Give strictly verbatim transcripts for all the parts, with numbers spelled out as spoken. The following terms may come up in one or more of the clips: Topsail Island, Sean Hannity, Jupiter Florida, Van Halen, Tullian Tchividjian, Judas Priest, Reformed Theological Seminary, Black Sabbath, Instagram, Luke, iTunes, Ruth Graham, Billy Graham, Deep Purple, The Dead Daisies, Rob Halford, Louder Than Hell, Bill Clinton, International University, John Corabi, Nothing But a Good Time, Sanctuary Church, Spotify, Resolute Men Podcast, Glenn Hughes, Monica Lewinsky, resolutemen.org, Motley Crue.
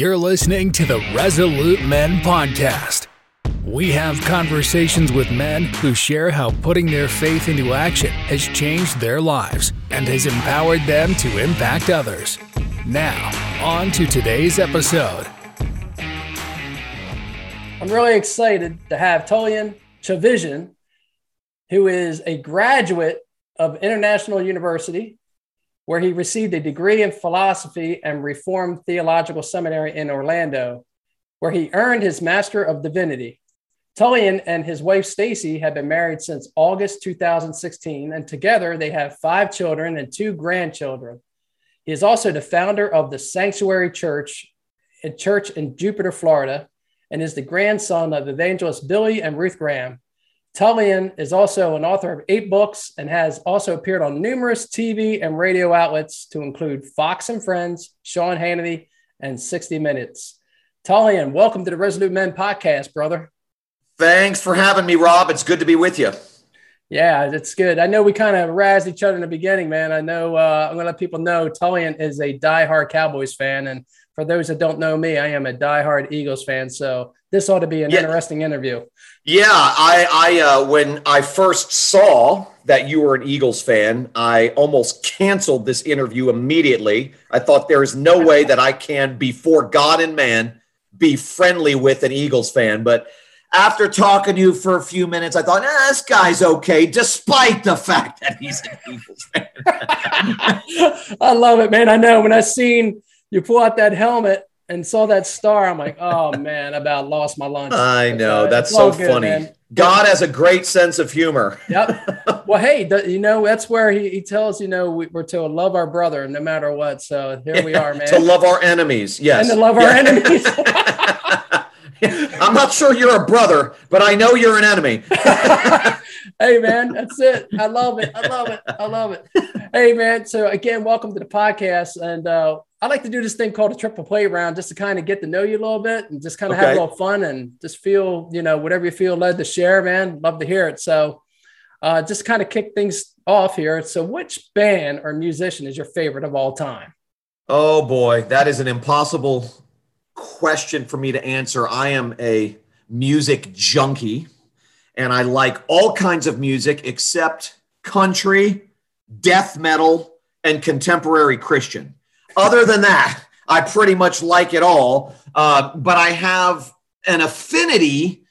You're listening to the Resolute Men Podcast. We have conversations with men who share how putting their faith into action has changed their lives and has empowered them to impact others. Now, on to today's episode. I'm really excited to have Tullian Tchividjian, who is a graduate of International University, where he received a degree in philosophy and Reformed Theological Seminary in Orlando, where he earned his Master of Divinity. Tullian and his wife, Stacy, have been married since August two thousand sixteen, and together they have five children and two grandchildren. He is also the founder of the Sanctuary Church, a church in Jupiter, Florida, and is the grandson of evangelists Billy and Ruth Graham. Tullian is also an author of eight books and has also appeared on numerous T V and radio outlets to include Fox and Friends, Sean Hannity, and sixty minutes. Tullian, welcome to the Resolute Men Podcast, brother. Thanks for having me, Rob. It's good to be with you. Yeah, it's good. I know we kind of razzed each other in the beginning, man. I know uh, I'm going to let people know Tullian is a diehard Cowboys fan. And for those that don't know me, I am a diehard Eagles fan. So this ought to be an yeah. interesting interview. Yeah, I, I uh, when I first saw that you were an Eagles fan, I almost canceled this interview immediately. I thought there is no way that I can, before God and man, be friendly with an Eagles fan. But after talking to you for a few minutes, I thought, nah, this guy's okay, despite the fact that he's an Eagles fan. I love it, man. I know when I seen you pull out that helmet and saw that star, I'm like, oh, man, I about lost my lunch. I know. Uh, that's so good, funny. Man. God has a great sense of humor. Yep. Well, hey, th- you know, that's where he, he tells, you know, we, we're to love our brother no matter what. So here yeah, we are, man. To love our enemies. Yes. And to love yeah. our enemies. I'm not sure you're a brother, but I know you're an enemy. Hey, man, that's it. I love it. I love it. I love it. Hey, man. So, again, welcome to the podcast. And uh, I like to do this thing called a triple play round just to kind of get to know you a little bit and just kind of okay. have a little fun and just feel, you know, whatever you feel led to share, man. Love to hear it. So, uh, just kind of kick things off here. So, which band or musician is your favorite of all time? Oh, boy. That is an impossible question for me to answer. I am a music junkie and I like all kinds of music except country, death metal, and contemporary Christian. Other than that, I pretty much like it all. Uh, but I have an affinity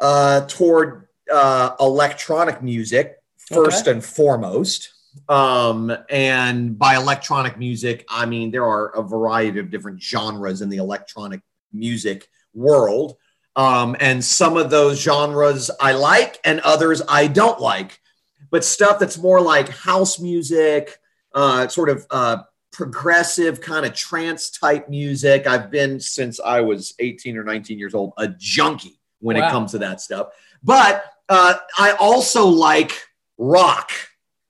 uh, toward uh, electronic music first okay. and foremost. Um, and by electronic music, I mean, there are a variety of different genres in the electronic music world. Um, and some of those genres I like and others I don't like, but stuff that's more like house music, uh, sort of, uh, progressive kind of trance type music. I've been since I was eighteen or nineteen years old, a junkie when wow. it comes to that stuff. But, uh, I also like rock.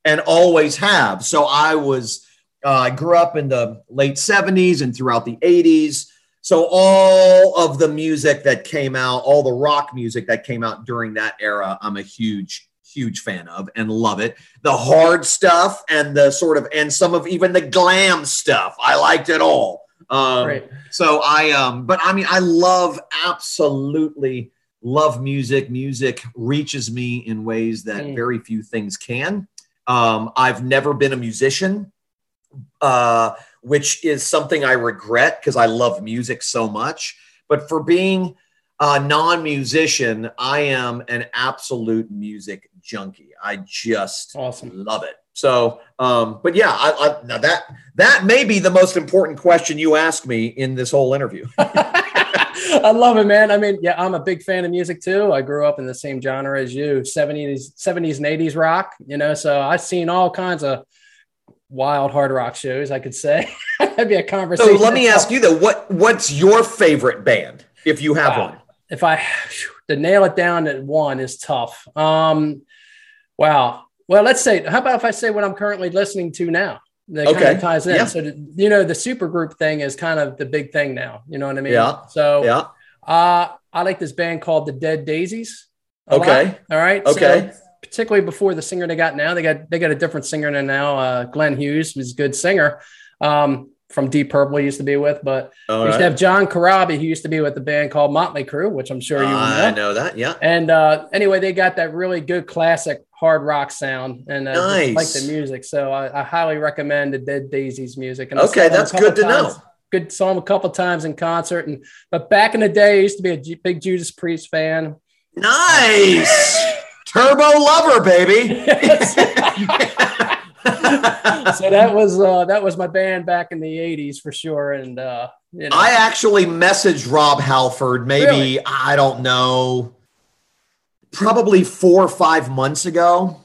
And always have. So I was, uh, I grew up in the late seventies and throughout the eighties. So all of the music that came out, all the rock music that came out during that era, I'm a huge, huge fan of and love it. The hard stuff and the sort of, and some of even the glam stuff. I liked it all. Um, right. So I, um, but I mean, I love absolutely love music. Music reaches me in ways that mm. very few things can. Um, I've never been a musician, uh, which is something I regret because I love music so much. But for being a non-musician, I am an absolute music junkie. I just awesome. Love it. So, um, but yeah, I, I, now that that may be the most important question you asked me in this whole interview. I love it, man. I mean, yeah, I'm a big fan of music too. I grew up in the same genre as you, seventies, seventies and eighties rock, you know, so I've seen all kinds of wild hard rock shows, I could say. That'd be a conversation. So let me ask you though, what, what's your favorite band if you have wow. one? If I, to nail it down at one is tough. Um, wow. Well, let's say, how about if I say what I'm currently listening to now? That okay. kind of ties in. Yeah. So, you know, the supergroup thing is kind of the big thing now. You know what I mean? Yeah. So yeah. Uh, I like this band called The Dead Daisies. Okay. Lot. All right. Okay. So, particularly before the singer they got now, they got they got a different singer than now. Uh, Glenn Hughes was a good singer. Um, from Deep Purple used to be with, but All we used right. to have John Corabi, who used to be with the band called Motley Crue, which I'm sure you know. Uh, I know that, yeah. And uh, anyway, they got that really good classic hard rock sound, and uh, nice. I like the music. So I, I highly recommend the Dead Daisies music. And okay, that's good to times, know. Good saw them a couple times in concert, and but back in the day, I used to be a G- big Judas Priest fan. Nice. Turbo lover, baby. So that was uh, that was my band back in the eighties for sure. And uh, you know. I actually messaged Rob Halford maybe, really? I don't know, probably four or five months ago.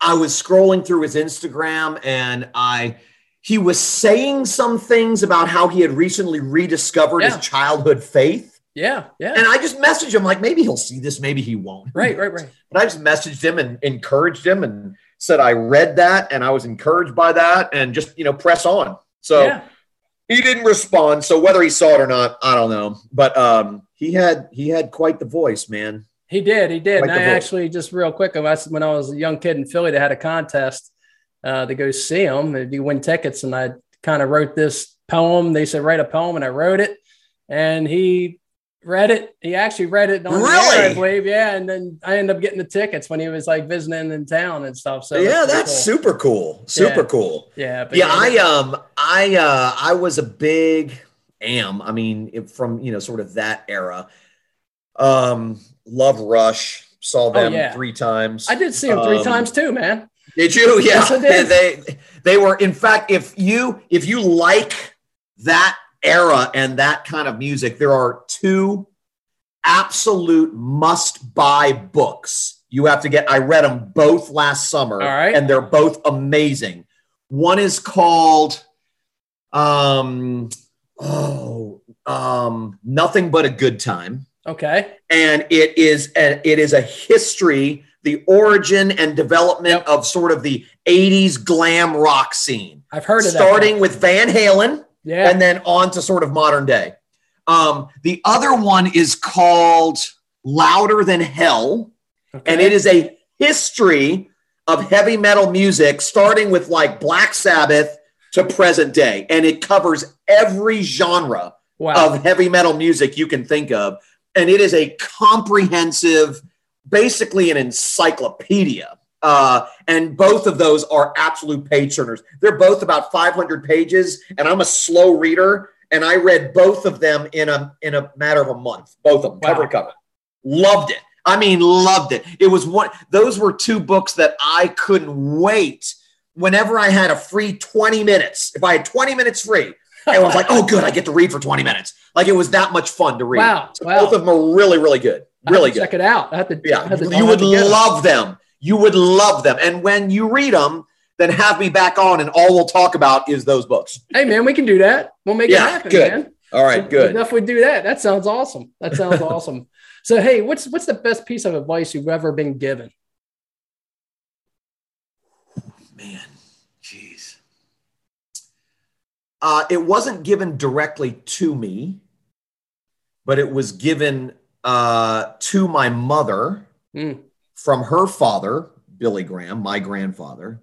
I was scrolling through his Instagram, and I he was saying some things about how he had recently rediscovered yeah. his childhood faith. Yeah, yeah. And I just messaged him, like, maybe he'll see this, maybe he won't. Right, right, right. But I just messaged him and encouraged him and said, I read that and I was encouraged by that, and just, you know, press on. So yeah. he didn't respond. So whether he saw it or not, I don't know. But um, he had he had quite the voice, man. He did, he did. Quite and I voice. Actually, just real quick, when I was a young kid in Philly, they had a contest uh, to go see him. If you win tickets, and I kind of wrote this poem. They said, write a poem, and I wrote it. And he... read it. He actually read it on really? the air, I believe. Yeah. And then I ended up getting the tickets when he was like visiting in town and stuff. So yeah, that's, that's cool. super cool. Super yeah. cool. Yeah. But yeah. I, um, I, uh, I was a big am, I mean, it, from, you know, sort of that era. Um, love Rush. Saw them oh, yeah. three times. I did see them um, three times too, man. Did you? Yeah. Yes, I did. They, they were, in fact, if you, if you like that era and that kind of music, there are two absolute must-buy books you have to get. I read them both last summer, all right, and they're both amazing. One is called um, oh, um, Nothing But a Good Time. Okay. And it is a, it is a history, the origin and development yep. of sort of the eighties glam rock scene. I've heard of starting that. Starting with Van Halen. Yeah. And then on to sort of modern day. Um, the other one is called Louder Than Hell. Okay. And it is a history of heavy metal music, starting with like Black Sabbath to present day. And it covers every genre wow. of heavy metal music you can think of. And it is a comprehensive, basically an encyclopedia. Uh, and both of those are absolute page turners. They're both about five hundred pages, and I'm a slow reader, and I read both of them in a in a matter of a month. Both of them, wow. cover to cover. Loved it. I mean, loved it. It was one. Those were two books that I couldn't wait. Whenever I had a free twenty minutes, if I had twenty minutes free, I was like, oh, good, I get to read for twenty minutes. Like, it was that much fun to read. Wow, so wow. both of them are really, really good. Really good. Check it out. I have to, yeah, I have to, you would love them. You would love them. And when you read them, then have me back on, and all we'll talk about is those books. Hey, man, we can do that. We'll make yeah, it happen, good. man. All right, so, good. We'll definitely do that. That sounds awesome. That sounds awesome. So, hey, what's what's the best piece of advice you've ever been given? Man, geez. Uh, it wasn't given directly to me, but it was given uh, to my mother. Mm. From her father, Billy Graham, my grandfather.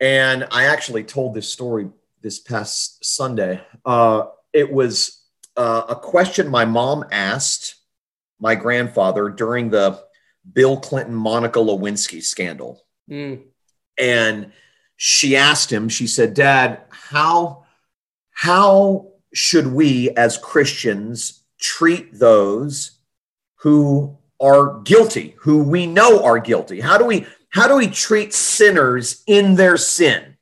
And I actually told this story this past Sunday. Uh, it was uh, a question my mom asked my grandfather during the Bill Clinton, Monica Lewinsky scandal. Mm. And she asked him, she said, Dad, how, how should we as Christians treat those who are guilty, who we know are guilty? How do we, how do we treat sinners in their sin?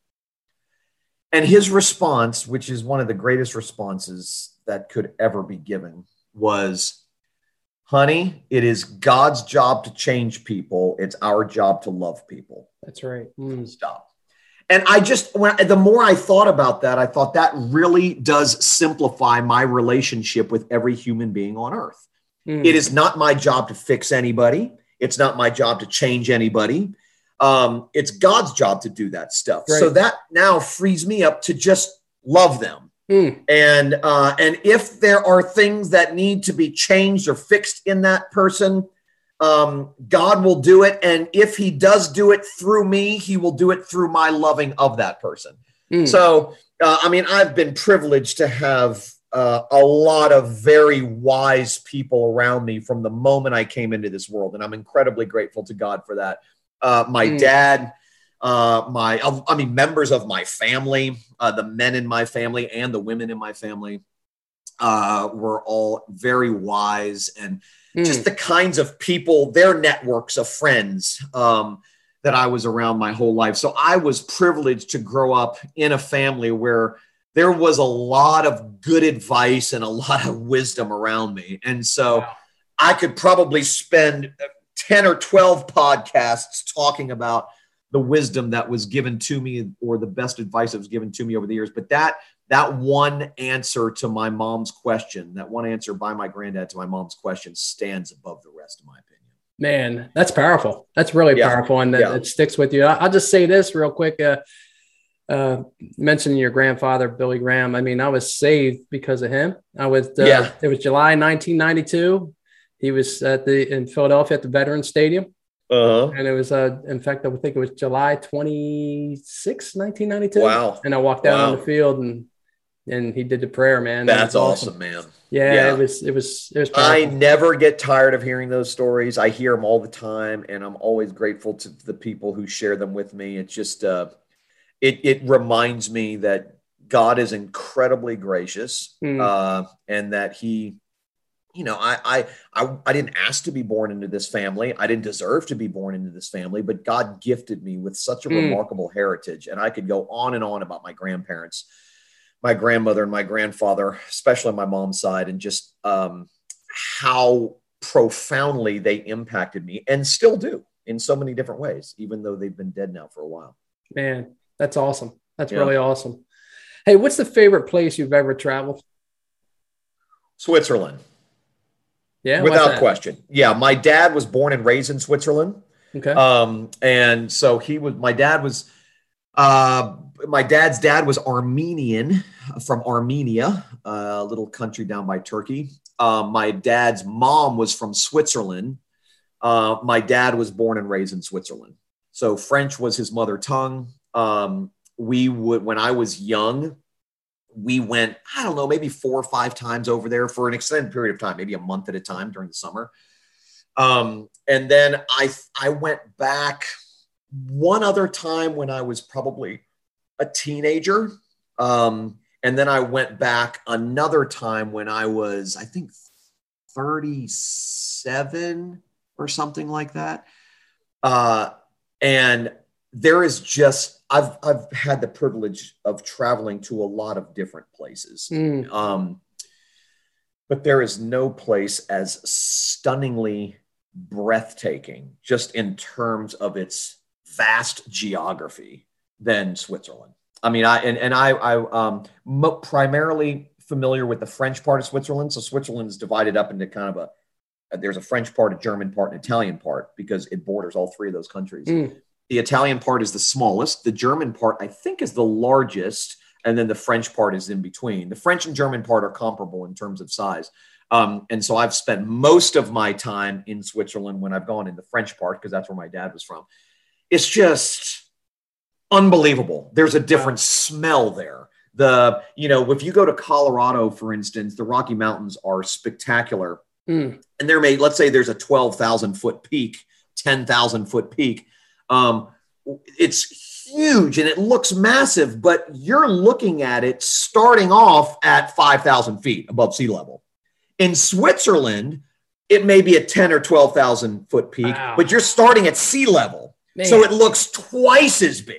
And his response, which is one of the greatest responses that could ever be given, was, honey, it is God's job to change people. It's our job to love people. That's right. Mm. Stop. And I just, when, the more I thought about that, I thought that really does simplify my relationship with every human being on earth. Mm. It is not my job to fix anybody. It's not my job to change anybody. Um, it's God's job to do that stuff. Right. So that now frees me up to just love them. Mm. And uh, and if there are things that need to be changed or fixed in that person, um, God will do it. And if he does do it through me, he will do it through my loving of that person. Mm. So uh, I mean, I've been privileged to have uh, a lot of very wise people around me from the moment I came into this world. And I'm incredibly grateful to God for that. Uh, my mm. dad, uh, my, I mean, members of my family, uh, the men in my family and the women in my family uh, were all very wise, and mm. just the kinds of people, their networks of friends, um, that I was around my whole life. So I was privileged to grow up in a family where there was a lot of good advice and a lot of wisdom around me. And so wow. I could probably spend ten or twelve podcasts talking about the wisdom that was given to me, or the best advice that was given to me over the years. But that, that one answer to my mom's question, that one answer by my granddad to my mom's question, stands above the rest, in my opinion. Man, that's powerful. That's really yeah. powerful. And that yeah. it sticks with you. I'll just say this real quick. Uh, uh, mentioning your grandfather, Billy Graham. I mean, I was saved because of him. I was, uh, yeah. it was July nineteen ninety-two. He was at the, in Philadelphia at the Veterans Stadium. Uh-huh. And it was, uh, in fact, I would think it was July twenty-sixth, nineteen ninety-two. Wow. And I walked out wow. on the field, and, and he did the prayer, man. That's awesome. awesome, man. Yeah, yeah, it was, it was, it was powerful. I never get tired of hearing those stories. I hear them all the time, and I'm always grateful to the people who share them with me. It's just, uh, it, it reminds me that God is incredibly gracious, mm. uh, and that he, you know, I, I, I, I didn't ask to be born into this family. I didn't deserve to be born into this family, but God gifted me with such a mm. remarkable heritage. And I could go on and on about my grandparents, my grandmother and my grandfather, especially on my mom's side, and just um, how profoundly they impacted me and still do in so many different ways, even though they've been dead now for a while. Man, that's awesome. That's yeah. really awesome. Hey, what's the favorite place you've ever traveled? Switzerland. Yeah. Without question. Yeah. My dad was born and raised in Switzerland. Okay. Um, and so he was, my dad was, uh, my dad's dad was Armenian, from Armenia, a little country down by Turkey. Uh, my dad's mom was from Switzerland. Uh, my dad was born and raised in Switzerland. So French was his mother tongue. Um, we would, when I was young, we went, I don't know, maybe four or five times over there for an extended period of time, maybe a month at a time during the summer. Um, and then I, I went back one other time when I was probably a teenager. Um, and then I went back another time when I was, I think thirty-seven or something like that. Uh, and there is just, I've, I've had the privilege of traveling to a lot of different places. Mm. Um, but there is no place as stunningly breathtaking, just in terms of its vast geography, than Switzerland. I mean, I, and, and I, I, um, mo- primarily familiar with the French part of Switzerland. So Switzerland is divided up into kind of a, there's a French part, a German part, an Italian part, because it borders all three of those countries. Mm. The Italian part is the smallest. The German part, I think, is the largest. And then the French part is in between. The French and German part are comparable in terms of size. Um, and so I've spent most of my time in Switzerland when I've gone in the French part, because that's where my dad was from. It's just unbelievable. There's a different smell there. The, you know, if you go to Colorado, for instance, the Rocky Mountains are spectacular. Mm. And there may, let's say there's a twelve thousand foot peak, ten thousand foot peak. Um, it's huge and it looks massive, but you're looking at it starting off at five thousand feet above sea level. In Switzerland, it may be a ten or twelve thousand foot peak, wow. but you're starting at sea level. Man. So it looks twice as big.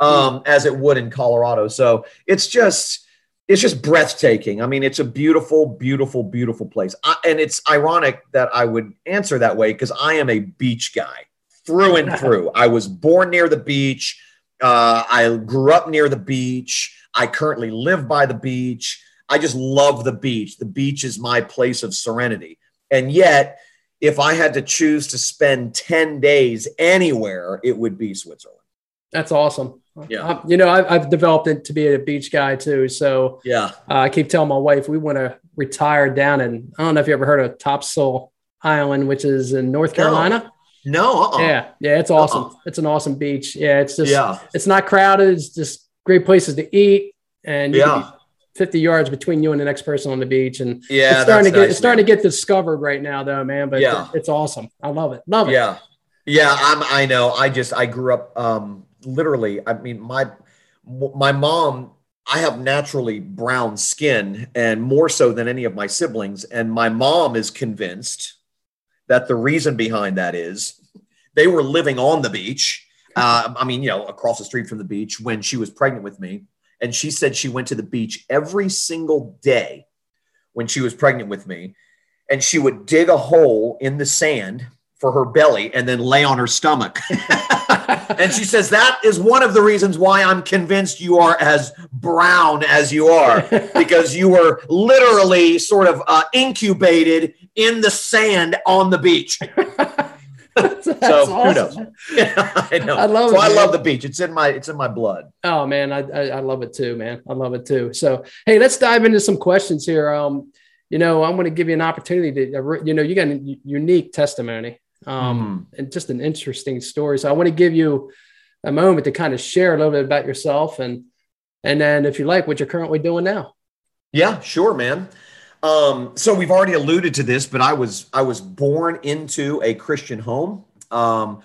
Um, as it would in Colorado. So it's just, it's just breathtaking. I mean, it's a beautiful, beautiful, beautiful place. I, and it's ironic that I would answer that way, because I am a beach guy through and through. I was born near the beach. Uh, I grew up near the beach. I currently live by the beach. I just love the beach. The beach is my place of serenity. And yet, if I had to choose to spend ten days anywhere, it would be Switzerland. That's awesome. Yeah. I, you know, I've, I've developed it to be a beach guy too. So yeah, uh, I keep telling my wife, we want to retire down in, I don't know if you ever heard of Topsail Island, which is in North Carolina. No. no uh-uh. Yeah. Yeah. It's awesome. Uh-uh. It's an awesome beach. Yeah. It's just, yeah. It's not crowded. It's just great places to eat. and you yeah. could be fifty yards between you and the next person on the beach. And yeah, it's starting to get, nice, it's starting to get discovered right now though, man, but yeah. it's awesome. I love it. Love it. Yeah. Yeah. I'm, I know. I just, I grew up, um, literally, I mean, my, my mom, I have naturally brown skin, and more so than any of my siblings. And my mom is convinced that the reason behind that is they were living on the beach. Uh, I mean, you know, across the street from the beach when she was pregnant with me. And she said she went to the beach every single day when she was pregnant with me. And she would dig a hole in the sand for her belly and then lay on her stomach. And she says, that is one of the reasons why I'm convinced you are as brown as you are, because you were literally sort of uh, incubated in the sand on the beach. That's so awesome. Who knows? Yeah, I know. I love so it. I love the beach. It's in my it's in my blood. Oh man, I, I I love it too, man. I love it too. So hey, let's dive into some questions here. Um, you know, I'm going to give you an opportunity to, you know, you got a unique testimony, um, mm. and just an interesting story. So I want to give you a moment to kind of share a little bit about yourself, and and then if you like, what you're currently doing now. Yeah, sure, man. Um, so we've already alluded to this, but I was I was born into a Christian home. Um,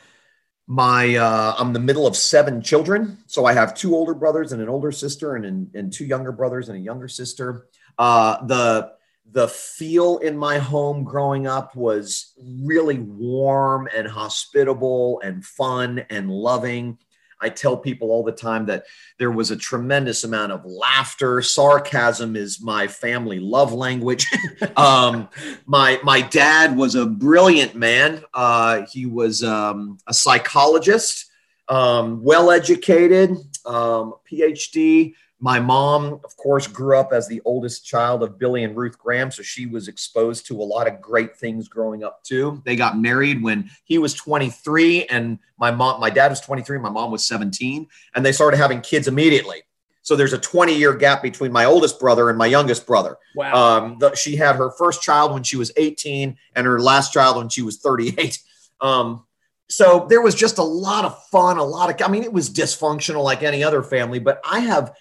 my uh, I'm the middle of seven children, so I have two older brothers and an older sister, and and, and two younger brothers and a younger sister. Uh, the the feel in my home growing up was really warm and hospitable and fun and loving. I tell people all the time that there was a tremendous amount of laughter. Sarcasm is my family love language. um, my my dad was a brilliant man. Uh, he was um, a psychologist, um, well-educated, um, P H D. My mom, of course, grew up as the oldest child of Billy and Ruth Graham, so she was exposed to a lot of great things growing up too. They got married when he was twenty-three, and my mom, my dad was twenty-three, my mom was seventeen, and they started having kids immediately. So there's a twenty-year gap between my oldest brother and my youngest brother. Wow! Um, the, she had her first child when she was eighteen, and her last child when she was thirty-eight. Um, so there was just a lot of fun, a lot of, I mean, it was dysfunctional like any other family, but I have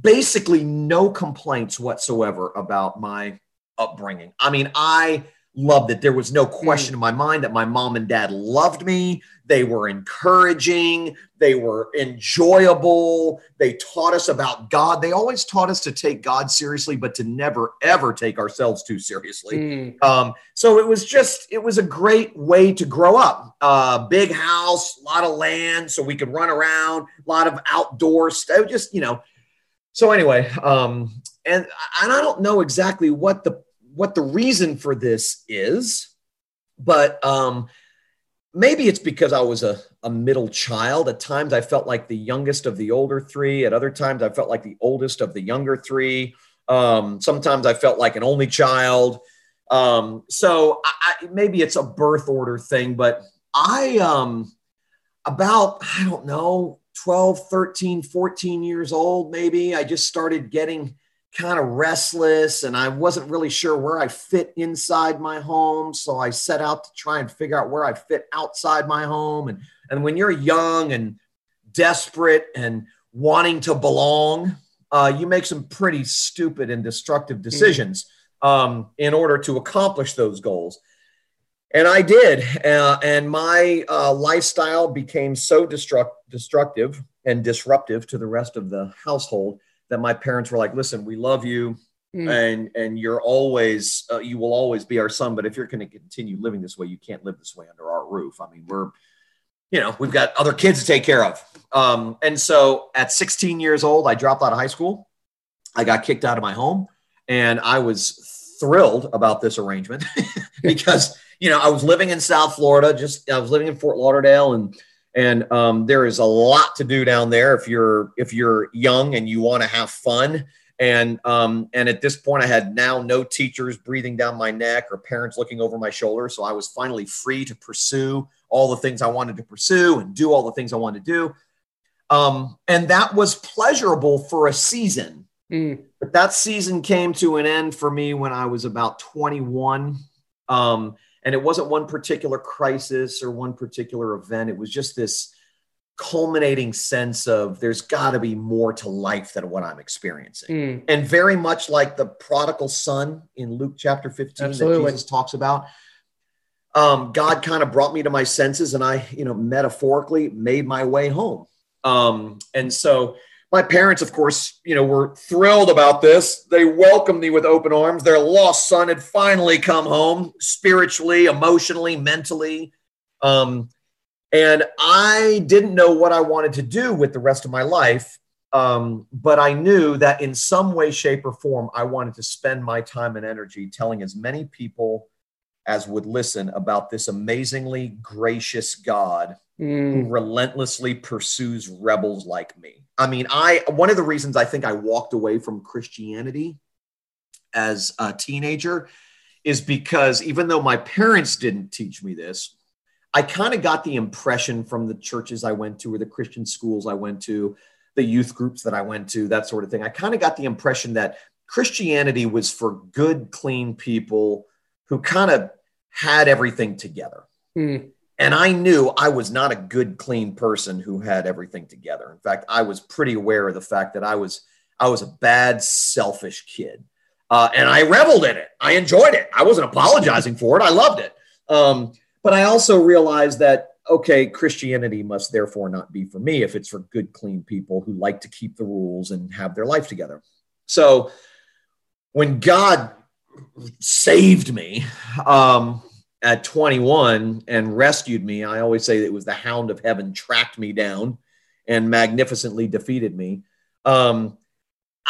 basically no complaints whatsoever about my upbringing. I mean, I loved it. There was no question in my mind that my mom and dad loved me. They were encouraging. They were enjoyable. They taught us about God. They always taught us to take God seriously, but to never, ever take ourselves too seriously. Mm. Um, so it was just, it was a great way to grow up. Uh, big house, a lot of land, so we could run around, a lot of outdoor stuff, just, you know. So anyway, um, and and I don't know exactly what the what the reason for this is, but um, maybe it's because I was a, a middle child. At times I felt like the youngest of the older three. At other times I felt like the oldest of the younger three. Um, sometimes I felt like an only child. Um, so I, I, maybe it's a birth order thing, but I um, about, I don't know, twelve, thirteen, fourteen years old, maybe, I just started getting kind of restless, and I wasn't really sure where I fit inside my home. So I set out to try and figure out where I fit outside my home. And, and when you're young and desperate and wanting to belong, uh, you make some pretty stupid and destructive decisions um, in order to accomplish those goals. And I did, uh, and my uh, lifestyle became so destruct- destructive and disruptive to the rest of the household that my parents were like, listen, we love you, mm. and and you're always, uh, you will always be our son, but if you're going to continue living this way, you can't live this way under our roof. I mean, we're, you know, we've got other kids to take care of. Um, and so at sixteen years old, I dropped out of high school. I got kicked out of my home, and I was thrilled about this arrangement because you know, I was living in South Florida, just, I was living in Fort Lauderdale, and, and um, there is a lot to do down there if you're, if you're young and you want to have fun. And, um, and at this point I had now no teachers breathing down my neck or parents looking over my shoulder. So I was finally free to pursue all the things I wanted to pursue and do all the things I wanted to do. Um, and that was pleasurable for a season, mm. but that season came to an end for me when I was about twenty-one. Um, And it wasn't one particular crisis or one particular event. It was just this culminating sense of there's got to be more to life than what I'm experiencing. Mm. And very much like the prodigal son in Luke chapter fifteen Absolutely. That Jesus talks about, um, God kind of brought me to my senses and I, you know, metaphorically made my way home. Um, and so my parents, of course, you know, were thrilled about this. They welcomed me with open arms. Their lost son had finally come home spiritually, emotionally, mentally. Um, and I didn't know what I wanted to do with the rest of my life. Um, but I knew that in some way, shape, or form, I wanted to spend my time and energy telling as many people as would listen about this amazingly gracious God mm. who relentlessly pursues rebels like me. I mean, I, one of the reasons I think I walked away from Christianity as a teenager is because even though my parents didn't teach me this, I kind of got the impression from the churches I went to or the Christian schools I went to, the youth groups that I went to, that sort of thing. I kind of got the impression that Christianity was for good, clean people who kind of had everything together. Mm. And I knew I was not a good, clean person who had everything together. In fact, I was pretty aware of the fact that I was I was a bad, selfish kid. Uh, and I reveled in it. I enjoyed it. I wasn't apologizing for it. I loved it. Um, but I also realized that, okay, Christianity must therefore not be for me if it's for good, clean people who like to keep the rules and have their life together. So when God saved me um, at twenty-one and rescued me, I always say it was the hound of heaven tracked me down and magnificently defeated me. Um,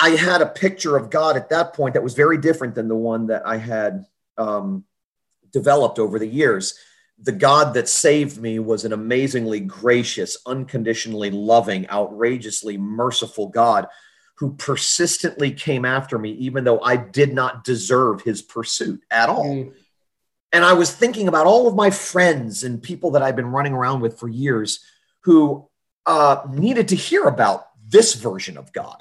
I had a picture of God at that point that was very different than the one that I had um, developed over the years. The God that saved me was an amazingly gracious, unconditionally loving, outrageously merciful God who persistently came after me, even though I did not deserve his pursuit at all. Mm. And I was thinking about all of my friends and people that I've been running around with for years who uh, needed to hear about this version of God.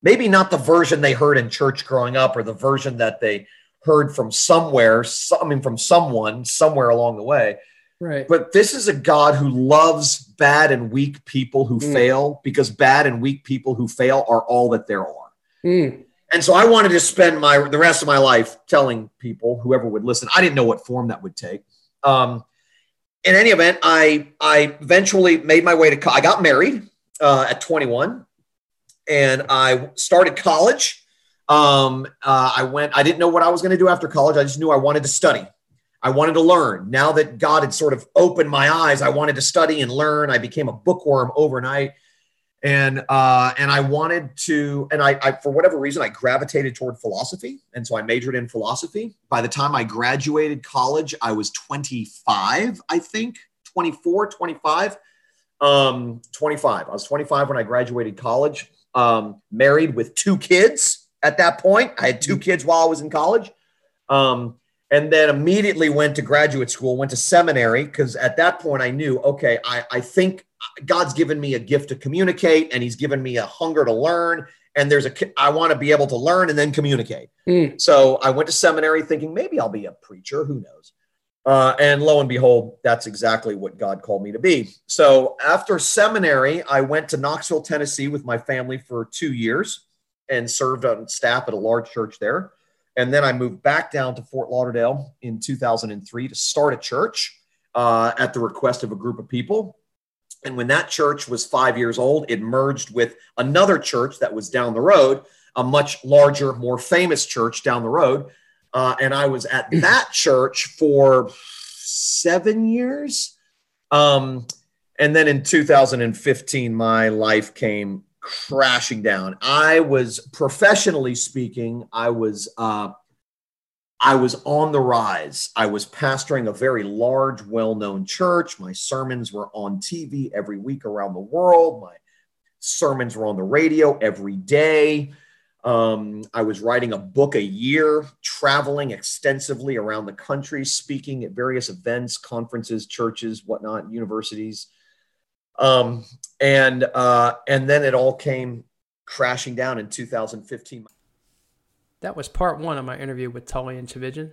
Maybe not the version they heard in church growing up or the version that they heard from somewhere, some, I mean, from someone somewhere along the way. Right. But this is a God who loves bad and weak people who mm. fail, because bad and weak people who fail are all that there are. Mm. And so I wanted to spend my the rest of my life telling people, whoever would listen. I didn't know what form that would take. Um, in any event, I I eventually made my way to college. I got married uh, at twenty-one, and I started college. Um, uh, I went. I didn't know what I was going to do after college. I just knew I wanted to study. I wanted to learn. Now that God had sort of opened my eyes, I wanted to study and learn. I became a bookworm overnight. And uh, and I wanted to, and I, I, for whatever reason, I gravitated toward philosophy. And so I majored in philosophy. By the time I graduated college, I was twenty-five, I think, twenty-four, twenty-five. Um, twenty-five. I was twenty-five when I graduated college, um, married with two kids at that point. I had two kids while I was in college. Um And then immediately went to graduate school, went to seminary, because at that point I knew, okay, I, I think God's given me a gift to communicate, and he's given me a hunger to learn. And there's a, I want to be able to learn and then communicate. Mm. So I went to seminary thinking maybe I'll be a preacher, who knows? Uh, and lo and behold, that's exactly what God called me to be. So after seminary, I went to Knoxville, Tennessee with my family for two years and served on staff at a large church there. And then I moved back down to Fort Lauderdale in two thousand three to start a church uh, at the request of a group of people. And when that church was five years old, it merged with another church that was down the road, a much larger, more famous church down the road. Uh, and I was at that church for seven years. Um, and then in two thousand fifteen, my life came crashing down. I was, professionally speaking, I was uh, I was on the rise. I was pastoring a very large, well-known church. My sermons were on T V every week around the world. My sermons were on the radio every day. Um, I was writing a book a year, traveling extensively around the country, speaking at various events, conferences, churches, whatnot, universities. Um, and, uh, and then it all came crashing down in two thousand fifteen. That was part one of my interview with Tullian Tchividjian.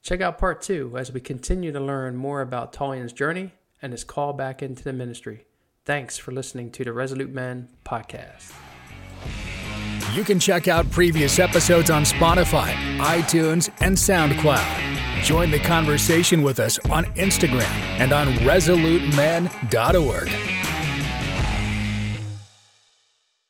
Check out part two as we continue to learn more about Tullian's journey and his call back into the ministry. Thanks for listening to the Resolute Men Podcast. You can check out previous episodes on Spotify, iTunes, and SoundCloud. Join the conversation with us on Instagram and on resolute men dot org.